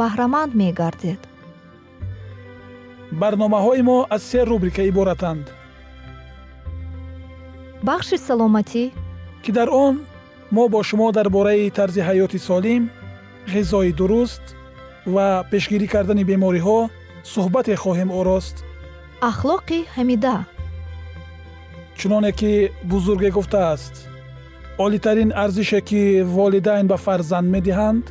баҳраманд мегардед. барномаҳои мо аз се рубрика иборатанд. бахши саломатӣ, ки дар он ما با شما درباره طرز حیات سالم، غذای درست و پیشگیری کردن بیماری‌ها صحبت خواهیم آورد. اخلاق حمیده. چنانه که بزرگ گفته است، عالی‌ترین ارزشی که والدین به فرزند می‌دهند،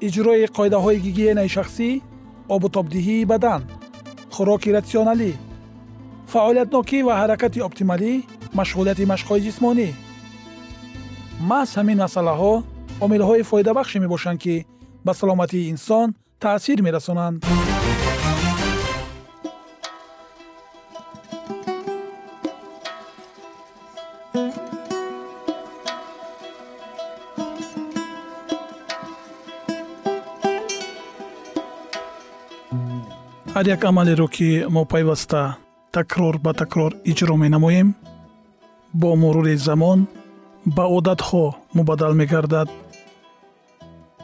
اجرای قاعده های گیگین شخصی، آب و تابدهی بدن، خوراک راسیونالی، فعالیت نوکی و حرکت اپتیمالی، مشغولیت مشق‌های جسمانی. محض همین مسئله‌ها عامل‌های فایده‌بخش می‌باشند که به سلامتی انسان تأثیر می‌رسانند. هر یک عملی رو که ما پیوسته تکرار به تکرار اجرا می‌نماییم، با مرور زمان با عادت‌ها مبدل می‌گردد.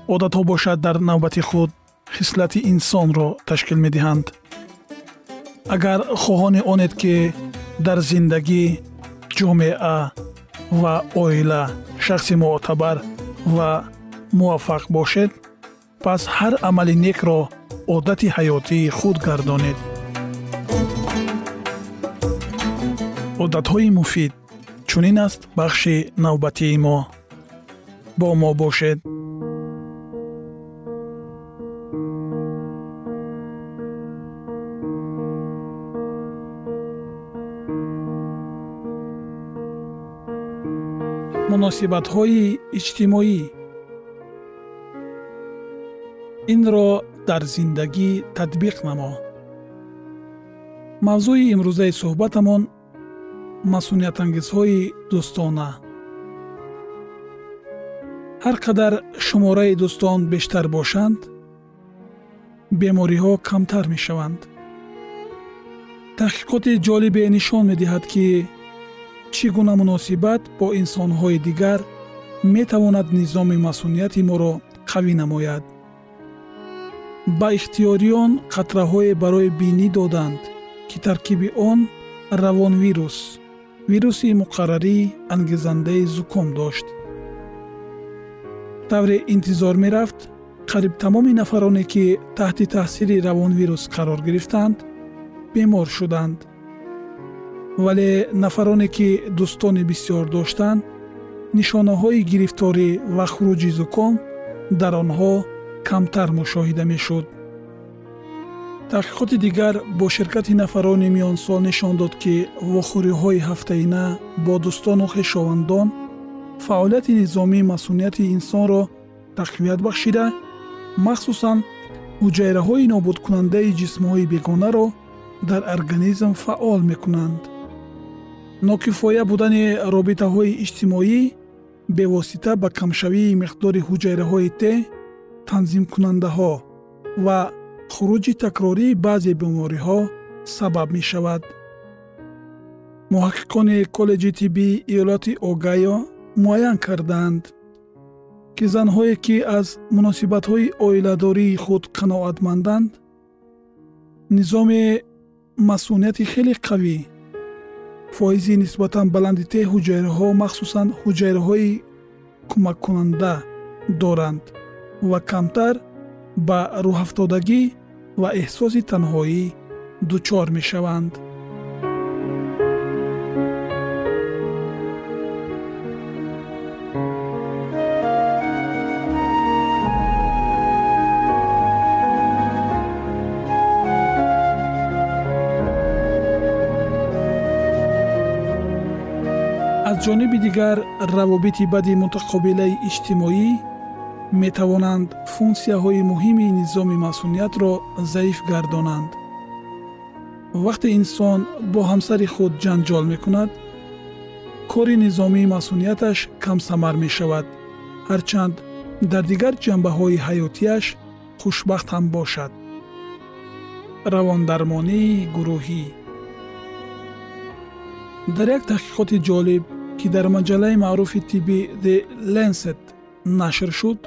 عادت‌ها باشد در نوبت خود خصلت انسان را تشکیل می‌دهند. اگر خواهان آنید که در زندگی، جامعه و عائله شخص معتبر و موفق باشید، پس هر عمل نیک را عادت حیاتی خود گردانید. عادت‌های مفید چونین است بخش نوبتی ما. با ما باشد. مناسبت‌های اجتماعی، این را در زندگی تطبیق نما. موضوع امروزه صحبتمون مسئولیت‌انگیزهای دوستانه. هر قدر شماره دوستان بیشتر باشند، بیماری‌ها کمتر می‌شوند. تحقیقات جالب نشان می‌دهد که چگونه مناسبت با انسان‌های دیگر می‌تواند نظام مسئولیت ما را قوی نماید. با اختیاریان قطره‌های برای بینی دادند که ترکیب آن روان ویروسی مقرری انگیزنده زکام داشت. طور انتظار می رفت قریب تمام نفرانی که تحت تاثیر روان ویروس قرار گرفتند بیمار شدند، ولی نفرانی که دوستان بسیار داشتند نشانه های گرفتاری و خروج زکام در آنها کمتر مشاهده می شد. تحقیقات دیگر با شرکت نفران میانسال نشان داد که واخوری‌های هفته‌اینا با دوستان و خویشاوندان فعالیت نظامی مسئولیت انسان را تقویت بخشیده، مخصوصاً حجایرهای نابودکننده جسم‌های بیگانه را در ارگانیسم فعال می‌کنند. ناکفایه بودن رابطه‌های اجتماعی به واسطه به کمشوی مقدار حجایرهای ته تنظیم کننده‌ها و خروج تکراری بعضی بیماری‌ها سبب می‌شود. محققان کالج طبی ایالت اوگایو معین کردند که زن‌هایی که از مناسبت‌های عائله‌داری خود قناعتمندند، نظام مسئولیت خیلی قوی، فایزی نسبتاً بلندی ته حجایرها مخصوصاً حجایرهای کمک کننده دارند و کمتر با روح افتادگی و احساس تنهایی دچار می شوند. از جانب دیگر روابط بد متقابل اجتماعی می توانند فونکسیهای مهمی نظام مسئولیت را ضعیف گردانند. وقتی انسان با همسر خود جنجال می کند، کار نظامی مسئولیتش کم ثمر می شود، هرچند در دیگر جنبه های حیاتیش خوشبخت هم باشد. رواندرمانی گروهی. در یک تحقیقات جالب که در مجله معروف طبی The Lancet نشر شد،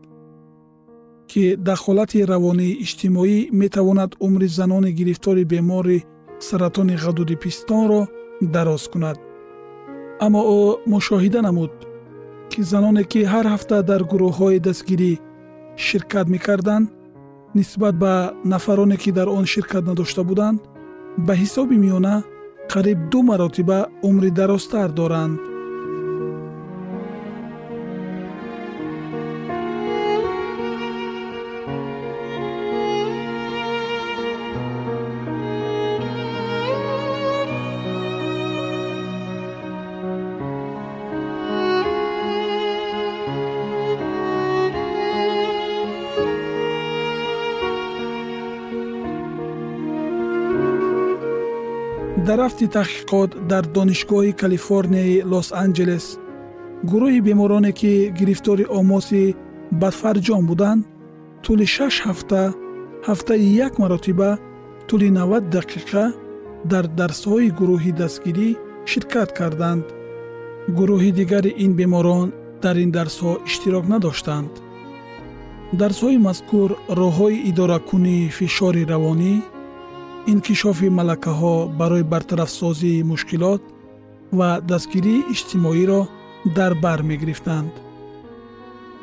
که دخالت روانی اجتماعی میتواند عمر زنان گرفتار بیمار سرطان غدود پستان را دراز کند. اما او مشاهده نمود که زنانی که هر هفته در گروه‌های دستگیری شرکت می‌کردند، نسبت به نفرانی که در آن شرکت نداشته بودند، به حساب میانه قریب 2 مراتب عمر درازتر دارند. در افت تحقیقات در دانشگاه کالیفرنیا لس آنجلس، گروه بیمارانی که گرفتار آماس بدفرجام بودند، طول 6 هفته، هفته 1 مرتبه، طول 90 دقیقه در درس‌های گروهی دستگیری شرکت کردند. گروه دیگر این بیماران در این درس‌ها اشتراک نداشتند. درس‌های مذکور راه‌های اداره‌کنی فشار روانی، انکشاف ملکه ها برای برطرف سازی مشکلات و دستگیری اجتماعی را در بر می گرفتند.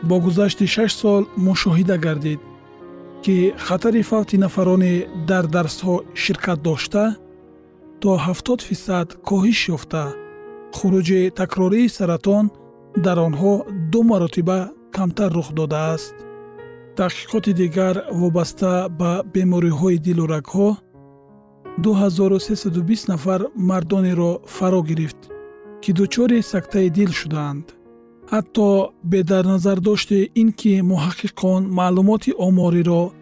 با گذشت 6 سال مشاهده گردید که خطر فوت نفران در درس ها شرکت داشته تا 70% کاهش یافته، خروج تکراری سرطان در آنها 2 مرتبه کمتر رخ داده است. تحقیقات دیگر وابسته به بیماری های دل و رگ ها 2320 نفر مردانی را فرا گرفت که دچار سکته دل شدند. حتی به در نظر داشت اینکه محققان معلومات آماری را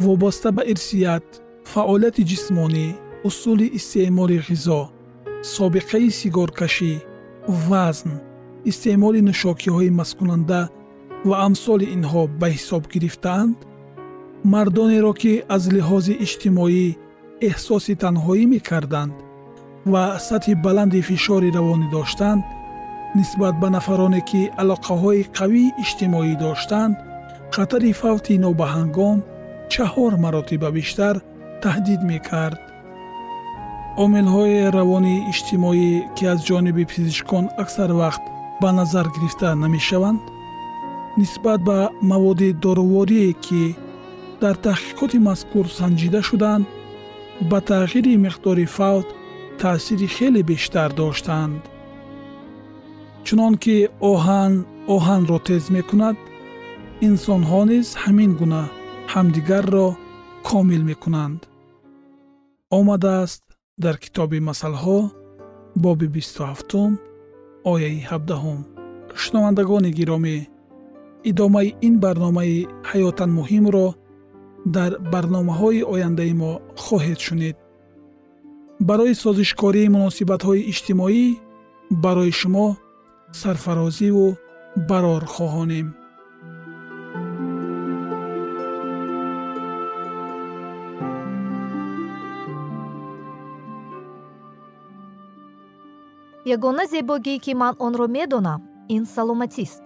وابسته به ارثیات، فعالیت جسمانی، اصول استعمال غذا، سابقه سیگارکشی، وزن، استعمال نوشاکی‌های مسکننده و امثال اینها به حساب گرفتند، مردانی را که از لحاظ اجتماعی احساس تنهایی می کردند و سطح بلند فشار روانی داشتند، نسبت به نفرانی که علاقه های قوی اجتماعی داشتند، خطر فوت نابهنگام 4 مرتبه بیشتر تهدید می کرد. عامل های روانی اجتماعی که از جانب پزشکان اکثر وقت به نظر گرفته نمی شوند، نسبت به مواد دارویی که در تحقیقات مذکور سنجیده شدند، با تغییر مقدار فوت تأثیر خیلی بیشتر داشتند. چنان که آهن را تیز می کند، انسان ها نیز همین گونه همدیگر را کامل می کنند. آمده است در کتاب مثل ها باب 27 آیه 17. شنوندگان گرامی، ادامه این برنامه حیاتاً مهم را در برنامه‌های آینده ما خواهید شنید. برای سازشکاری مناسبت‌های اجتماعی برای شما سرفرازی و برار خواهانیم. یگانه زیبایی که من آن را میدانم این سلامتی است.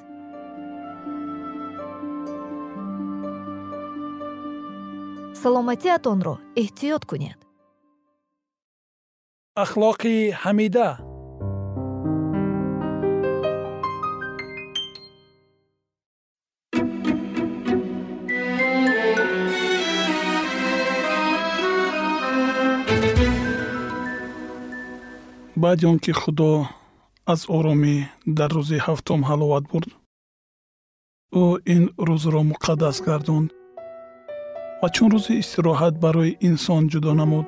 سلامتیتان را احتیاط کنید. اخلاق حمیده. بعد از آنکه خدا از آرامی در روز هفتم حلاوت برد، او این روز را مقدس گرداند و چون روز استراحت برای انسان جدا نمود،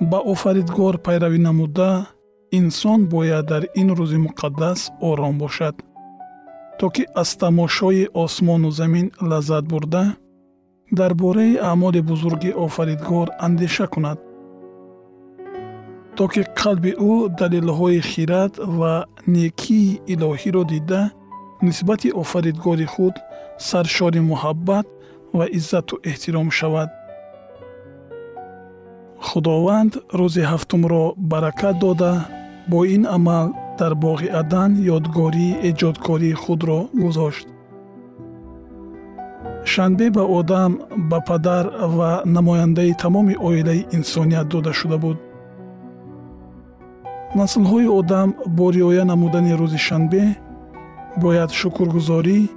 با آفریدگار پیروی نموده، انسان باید در این روز مقدس آرام باشد تا که از تماشای آسمان و زمین لذت برده درباره اعمال بزرگ آفریدگار اندیشه کند، تا که قلب او دلیل‌های خیرات و نیکی الهی را دیده نسبت آفریدگار خود سرشار محبت و عزت و احترام شود. خداوند روز هفتم را برکت داده، با این عمل در باغ عدن یادگاری ایجادکاری خود را گذاشت. شنبه به آدم، به پدر و نماینده تمام عائله انسانیت داده شده بود. نسل‌های آدم با رعایت نمودن روز شنبه باید شکرگزاری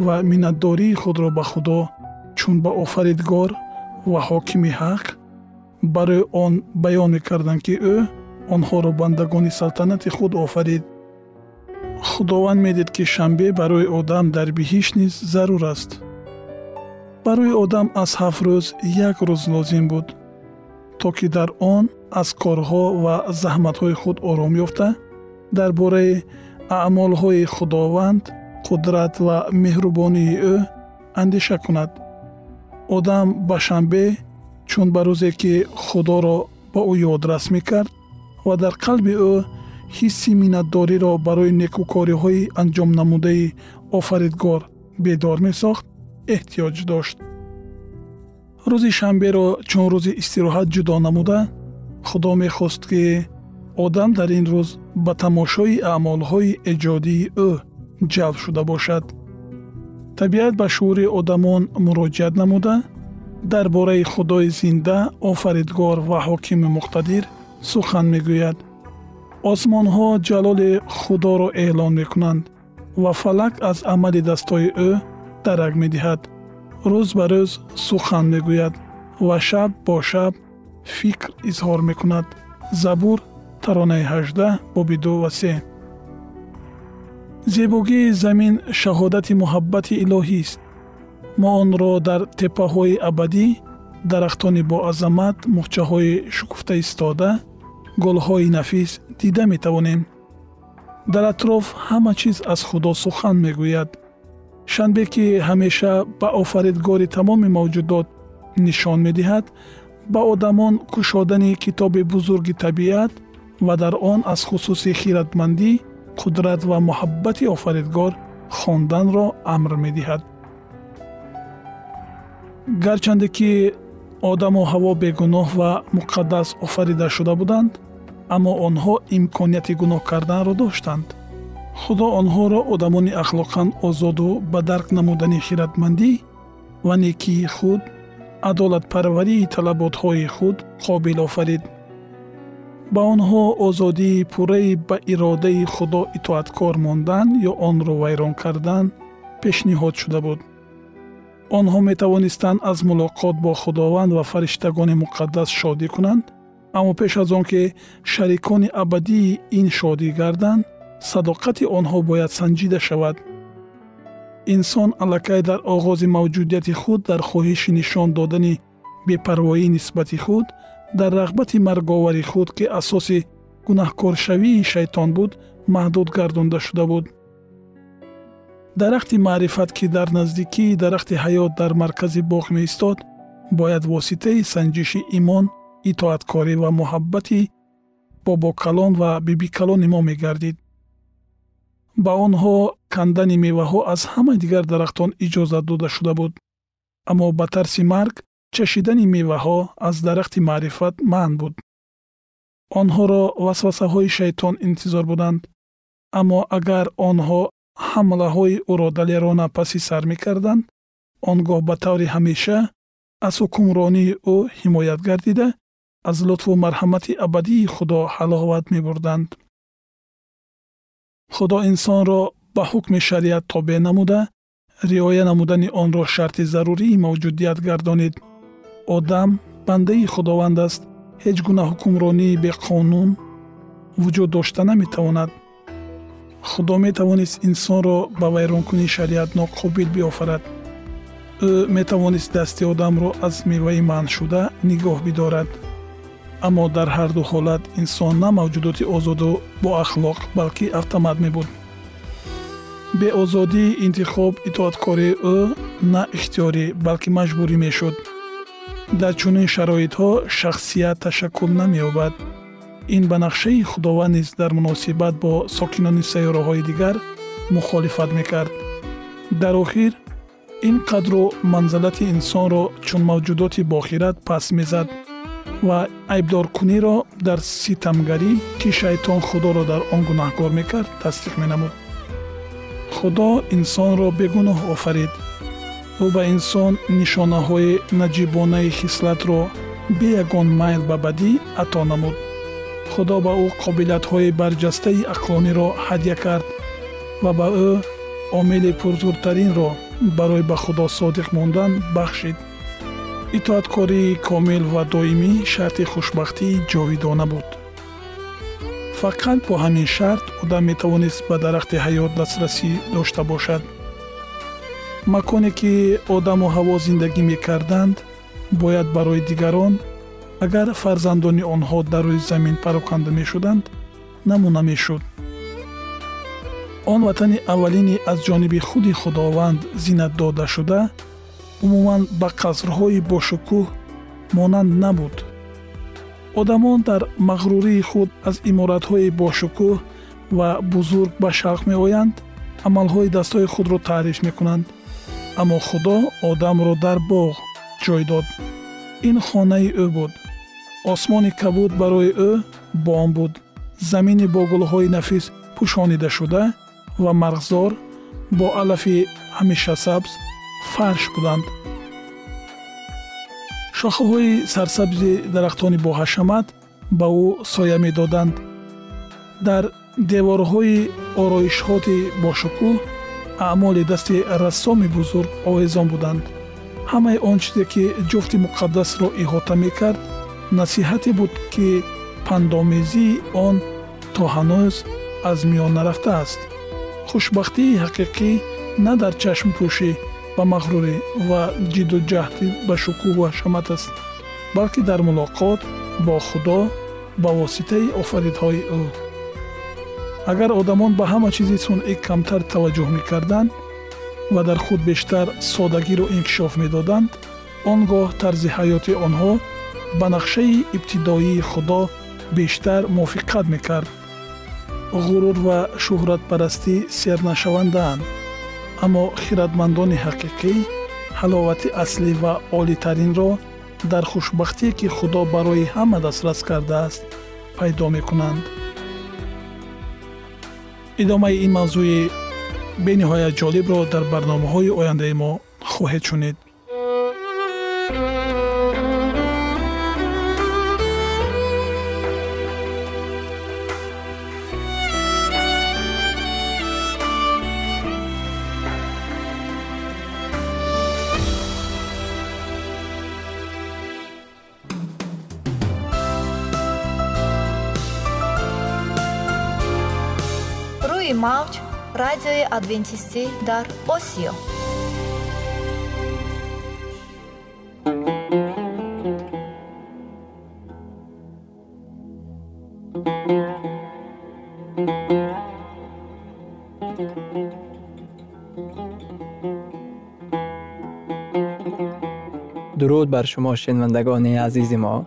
و منتداری خود را به خدا چون به آفریدگار و حاکم حق برای آن بیان می‌کردند که او آنها را بندگان سلطنت خود آفرید. خداوند می‌دید که شنبه برای آدم در بهشت نیز ضرور است. برای آدم از 7 روز یک روز لازم بود تا که در آن از کارها و زحمت‌های خود آرام یافته، درباره اعمال‌های خداوند، قدرت و مهربانی او اندیشه کند. آدم به شنبه چون به روزی که خدا را به او یاد رس می‌کرد و در قلب او حس منتداری را برای نیکوکاری‌های انجام نموده آفریدگار بیدار می‌ساخت، احتیاج داشت. روز شنبه را چون روز استراحت جدا نموده، خدا می‌خواست که آدم در این روز به تماشای اعمال‌های ایجادی او جلب شده باشد. طبیعت به شعور آدمان مراجعت نموده، درباره خدای زنده، آفریدگار و حاکم مقتدر سخن می‌گوید. آسمان‌ها جلال خدا را اعلان می‌کنند و فلک از عمل دست‌های او درک می‌دهد. روز به روز سخن می‌گوید و شب با شب فکر اظهار می‌کند. زبور ترانه 18 باب 2 و 3. زیبایی زمین شهادت محبت الهی است. ما آن را در تپه‌های ابدی، درختان با عظمت، مورچه‌های شکفته ایستاده، گل‌های نفیس دیده می‌توانیم. در اطراف همه چیز از خدا سخن می‌گوید. شنبه که همیشه به آفریدگار تمام موجودات نشان می‌دهد، به آدمان کشادن کتاب بزرگ طبیعت و در آن از خصوص خیرتمندی، قدرت و محبت آفریدگار خواندن را امر می‌دهد. گرچند که آدم و حوا بی‌گناه و مقدس آفریده شده بودند، اما آنها امکانیت گناه کردن را داشتند. خدا آنها را آدمان اخلاقاً آزاد و به درک نمودن خیرتمندی و نیکی خود، عدالت پروری طلبات‌های خود قابل آفرید. با آنها آزادی پوره به اراده خدا اطاعتکار ماندن یا آن را ویران کردن پیشنهاد شده بود. آنها می توانستند از ملاقات با خداوند و فرشتگان مقدس شادی کنند، اما پیش از آن که شریکان ابدی این شادی گردند، صداقت آنها باید سنجیده شود. انسان الکی در آغاز موجودیت خود در خواهش نشان دادن بی‌پروایی نسبت خود، در رغبت مرگاور خود که اساس گناهکار شوی شیطان بود، محدود گردانده شده بود. درخت معرفت که در نزدیکی درخت حیات در مرکز باغ می ایستاد، باید واسطه سنجش ایمان، اطاعتکاری و محبت بابا کلان و بیبی کلان ما می گردید. با آنها کندن میوه ها از همه دیگر درختان اجازه داده شده بود، اما به ترس مرگ چشیدن میوه ها از درخت معرفت منع بود. آنها را وسوسه های شیطان انتظار بودند. اما اگر آنها حمله های او را دلیرانه پسی سر می کردند، آنگاه به طور همیشه از حکمرانی او حمایت گردیده، از لطف و مرحمت ابدی خدا حلاوت می بردند. خدا انسان را به حکم شریعت تابع نموده، رعایه نمودن آن را شرط ضروری موجودیت گردانید. آدم بنده خداوند است. هیچ گونه حکمرانی به قانون وجود داشته نمیتواند. خدا میتوانست انسان را به ویرانکنی شریعت ناقابل بیافرد. او میتوانست دست آدم را از میوه منع شده نگاه بدارد. اما در هر دو حالت انسان نه موجودات آزاد و با اخلاق، بلکه اتومات میبود. به آزادی انتخاب اطاعتکاری او نه اختیاری بلکه مجبوری میشد. در چنین شرایط ها شخصیت تشکل نمی‌یابد. این به نقشه خداوند نیز در مناسبت با ساکنان سیاره های دیگر مخالفت میکرد. در آخر این قدر و منزلت انسان را چون موجودات باخیرت پس میزد و عیبدارکنی را در ستمگری که شیطان خدا را در آن گناهکار میکرد تصدیق مینمود. خدا انسان را بی‌گناه آفرید. او به انسان نشانه های نجیبانه خصلت را به یگان میل به بدی عطا نمود. خدا به او قابلیت های برجسته عقلانی را هدیه کرد و به او عامل پرزورترین را برای به خدا صادق ماندن بخشید. اطاعتکاری کامل و دائمی شرط خوشبختی جاویدانه بود. فقط با همین شرط آدم میتوانست به درخت حیات دسترسی داشته باشد. مکانی که آدم و هوا زندگی می کردند باید برای دیگران، اگر فرزندان آنها در روی زمین پراکنده می شدند، نمونه می شد. آن وطن اولینی از جانب خود خداوند زینت داده شده، عموماً به قصرهای باشکوه مانند نبود. آدمان در مغروری خود از عمارتهای باشکوه و بزرگ به شرق می آیند، عملهای دستای خود را تعریف می کنند. اما خدا آدم را در باغ جای داد. این خانه او بود. آسمان کبود برای او بام بود. زمین با گلهای نفیس پوشانیده شده و مرغزار با علف همیشه سبز فرش بودند. شاخه‌های سرسبز درختان با حشمت به او سایه می دادند. در دیوارهای آرایشات باشکوه اعمال دست رسام بزرگ آویزان بودند. همه آن چیزی که جفت مقدس را احاطه میکرد نصیحتی بود که پندآمیزی آن تا هنوز از میان نرفته است. خوشبختی حقیقی نه در چشم پوشی و مغروری و جد و جهد به شکوه و حشمت است، بلکه در ملاقات با خدا به واسطه آفریدهای او. اگر آدمان به همه چیزی صنعی کمتر توجه می‌کردند و در خود بیشتر سادگی را انکشاف می‌دادند، آنگاه طرز حیات آنها به نقشه ابتدایی خدا بیشتر موافقت می‌کرد. غرور و شهرت پرستی سرنشونده‌اند، اما خردمندان حقیقی حلاوت اصلی و عالی‌ترین را در خوشبختی که خدا برای همه دسترس کرده است پیدا می‌کنند. ادامه این موضوع به نهایت جالب را در برنامه‌های آینده ما خواهید شنید. موج رادیوی ادوینتیستی در آسیا. درود بر شما شنوندگان عزیز ما.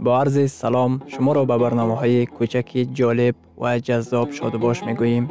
با عرض سلام شما را به برنامه‌های کوچکی جالب و جذاب شادباش می‌گوییم.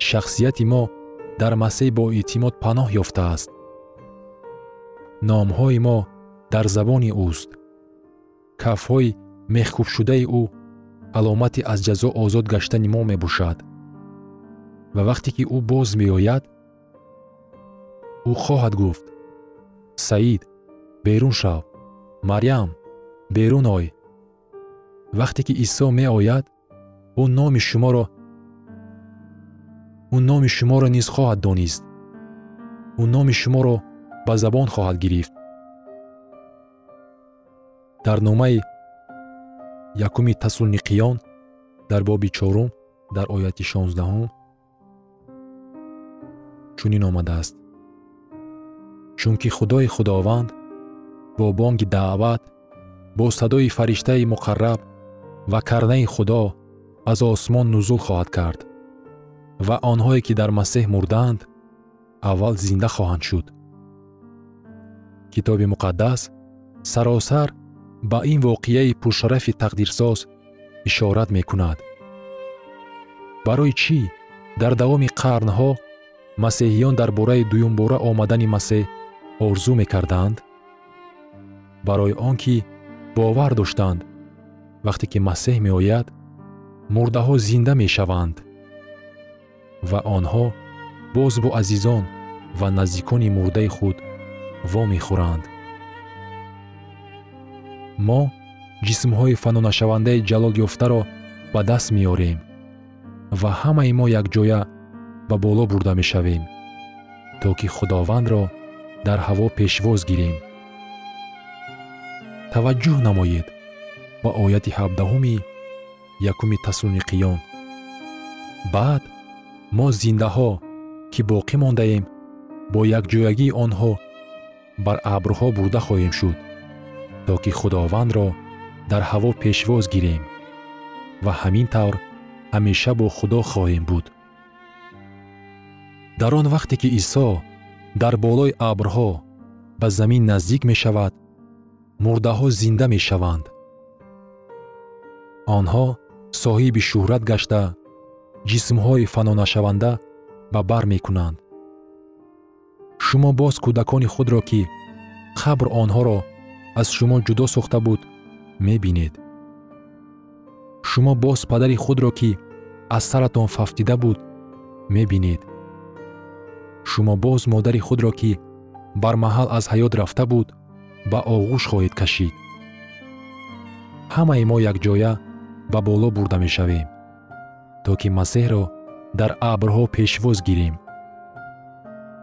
شخصیت ما در مسیح با اعتماد پناه یافته است. نام‌های ما در زبان اوست. کف‌های میخکوب شده او علامت از جزا آزاد گشتن ما می‌باشد. و وقتی که او باز می‌آید، او خواهد گفت: سعید بیرون شو، مریم بیرون آی. وقتی که عیسی می‌آید، او نام شما را نیز خواهد دانست. او نام شما را به زبان خواهد گرفت. در نامه یکم تسالونیقیان در باب 4 در آیه 16 چنین آمده است: چون که خداوند با بانگ دعوت، با صدای فرشته مقرب و کرنه خدا از آسمان نزول خواهد کرد و آنهایی که در مسیح مردند اول زنده خواهند شد. کتاب مقدس سراسر با این واقعه پرشرف تقدیرساز اشارت می کند. برای چی در دوام قرنها مسیحیان درباره دوم باره آمدن مسیح آرزو می کردند؟ برای آنکه باور داشتند وقتی که مسیح می آید مرده ها زنده می شوند و آنها باز با عزیزان و نزدیکان مرده خود وامی خورند. ما جسم‌های فنا نشونده جلال یافته را به دست می‌آوریم و همه ما یک جایه به بالا برده می‌شویم تا که خداوند را در هوا پیشواز گیریم. توجه نمایید به آیه 17 یکم تسالونیقیان: بعد ما زنده ها که باقی مانده ایم با یک جایگی آنها بر ابرها برده خواهیم شد تا که خداوند را در هوا پیشواز گیریم و همین طور همیشه با خدا خواهیم بود. در آن وقتی که عیسی در بالای ابرها به زمین نزدیک می شود، مرده ها زنده می شوند. آنها صاحب شهرت گشته جسم‌های فنا نشونده به بر می‌کنند. شما باز کودکان خود را که قبر آنها را از شما جدا ساخته بود می‌بینید. شما باز پدر خود را که از سرتان ففتیده بود می‌بینید. شما باز مادر خود را که بر محل از حیات رفته بود به آغوش خواهید کشید. همه ما یک جایه به بالا برده می‌شویم تا که مسیح را در ابرها پیشواز گیریم.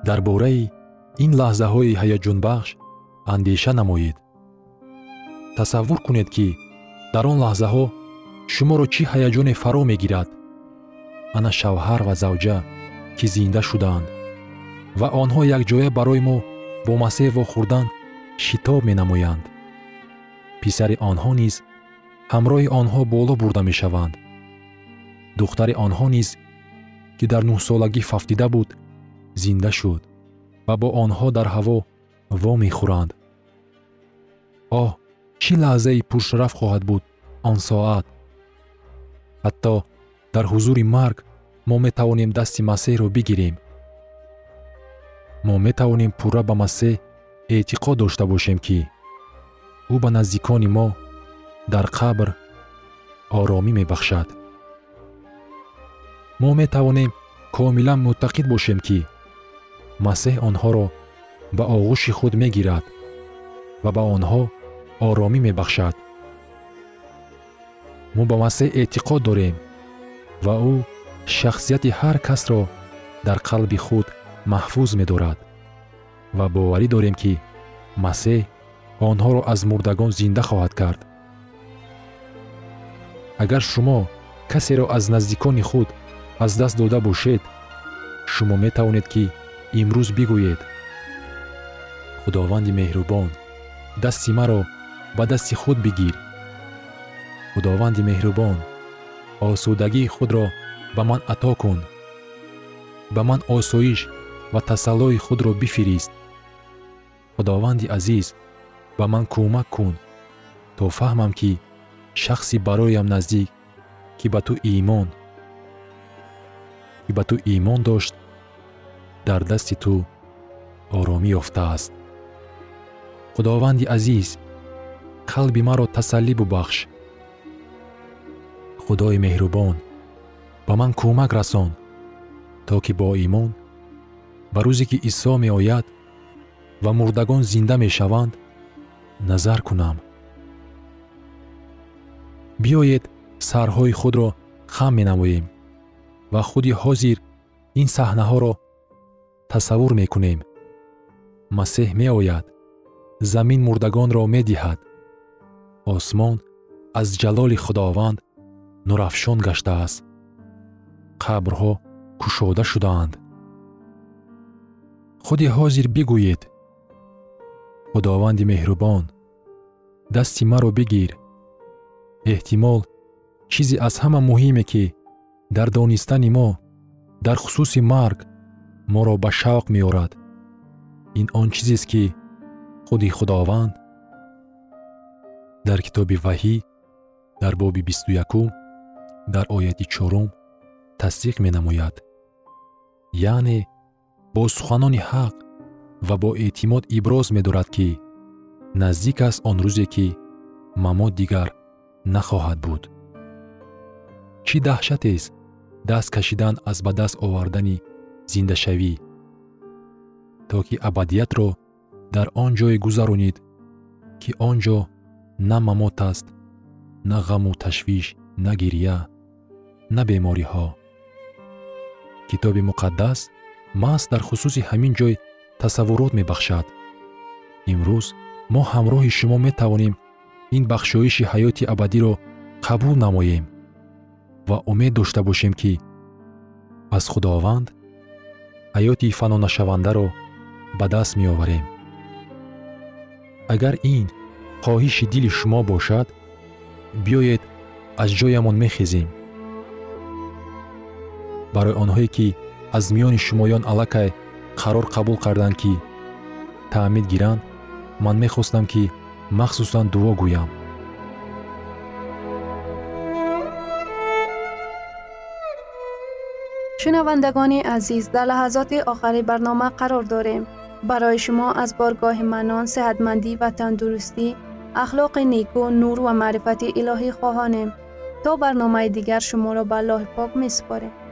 درباره این لحظه های هیجان بخش اندیشه نمایید. تصور کنید که در آن لحظه ها شما را چه هیجان فرا می گیرد. آن شوهر و زوجه که زنده شدند و آنها یک جای برای ما با مسیح واخوردن شتاب می نمایند. پسر آنها نیز همراه آنها بالا برده می شوند. دختر آنها نیز که در 9 سالگی ففتیده بود زنده شد و با آنها در هوا وامی خورند. آه، چه لحظه پرشرف خواهد بود آن ساعت! حتی در حضور مرگ ما می توانیم دست مسیح را بگیریم. ما می توانیم پورا به مسیح اعتقاد داشته باشیم که او به نزدیکان ما در قبر آرامی می بخشد. ما می توانیم کاملا متقید باشیم که مسیح آنها را به آغوش خود می گیرد و به آنها آرامی می بخشد. ما به مسیح اعتقاد داریم و او شخصیت هر کس را در قلب خود محفوظ می دارد و باوری داریم که مسیح آنها را از مردگان زنده خواهد کرد. اگر شما کسی را از نزدیکان خود از دست داده باشید، شما می توانید که امروز بگویید: خداوند مهربان، دست مرا به دست خود بگیر. خداوند مهربان، آسودگی خود را به من عطا کن. به من آسایش و تسلای خود را بفریست. خداوند عزیز، به من کمک کن تا فهمم که شخصی برایم نزدیک که به تو ایمان داشت در دست تو آرامی یافته است. خداوند عزیز، قلب مرا تسلی ببخش. خدای مهربان، به من کمک رسان تا که با ایمان به روزی که عیسی می آید و مردگان زنده می شوند نظر کنم. بیایید سرهای خود را خم می نماییم و خودی حاضر این صحنه ها را تصور می کنیم. مسیح می آید، زمین مردگان را می دهد، آسمان از جلال خداوند نورافشان گشته است، قبرها کشوده شده اند. خودی حاضر بگویید: خداوند مهربان، دست مرا بگیر. احتمال چیزی از همه مهمه که در دانستن ما در خصوص مرگ ما را به شوق می آورد. این آن چیزی است که خودی خداوند در کتاب وحی در باب 21 در آیه 4 تصدیق می نماید. یعنی با سخنان حق و با اعتماد ابراز می دارد که نزدیک است آن روزی که ما دیگر نخواهد بود. چی دهشت است دست کشیدن از به دست آوردن زنده شوی تا که ابدیت را در آن جای گذرانید که آنجا نه ممات است، نه غم و تشویش، نه گریه، نه بیماری ها. کتاب مقدس محض در خصوص همین جای تصورات می بخشد. امروز ما همراه شما می توانیم این بخشایش حیات ابدی را قبول نماییم و امید داشته باشیم که از خداوند حیات فنا نشونده را به دست می آوریم. اگر این خواهش دل شما باشد، بیایید از جایمان می خیزیم. برای آنهایی که از میان شمایان علاقه قرار قبول کردند که تعمید گیرند، من می خواستم که مخصوصاً دعا گویم. شنوندگان عزیز، در لحظات آخری برنامه قرار داریم. برای شما از بارگاه منان، صحتمندی و تندرستی، اخلاق نیکو، نور و معرفت الهی خواهانیم. تا برنامه دیگر شما را به الله پاک می سپاریم.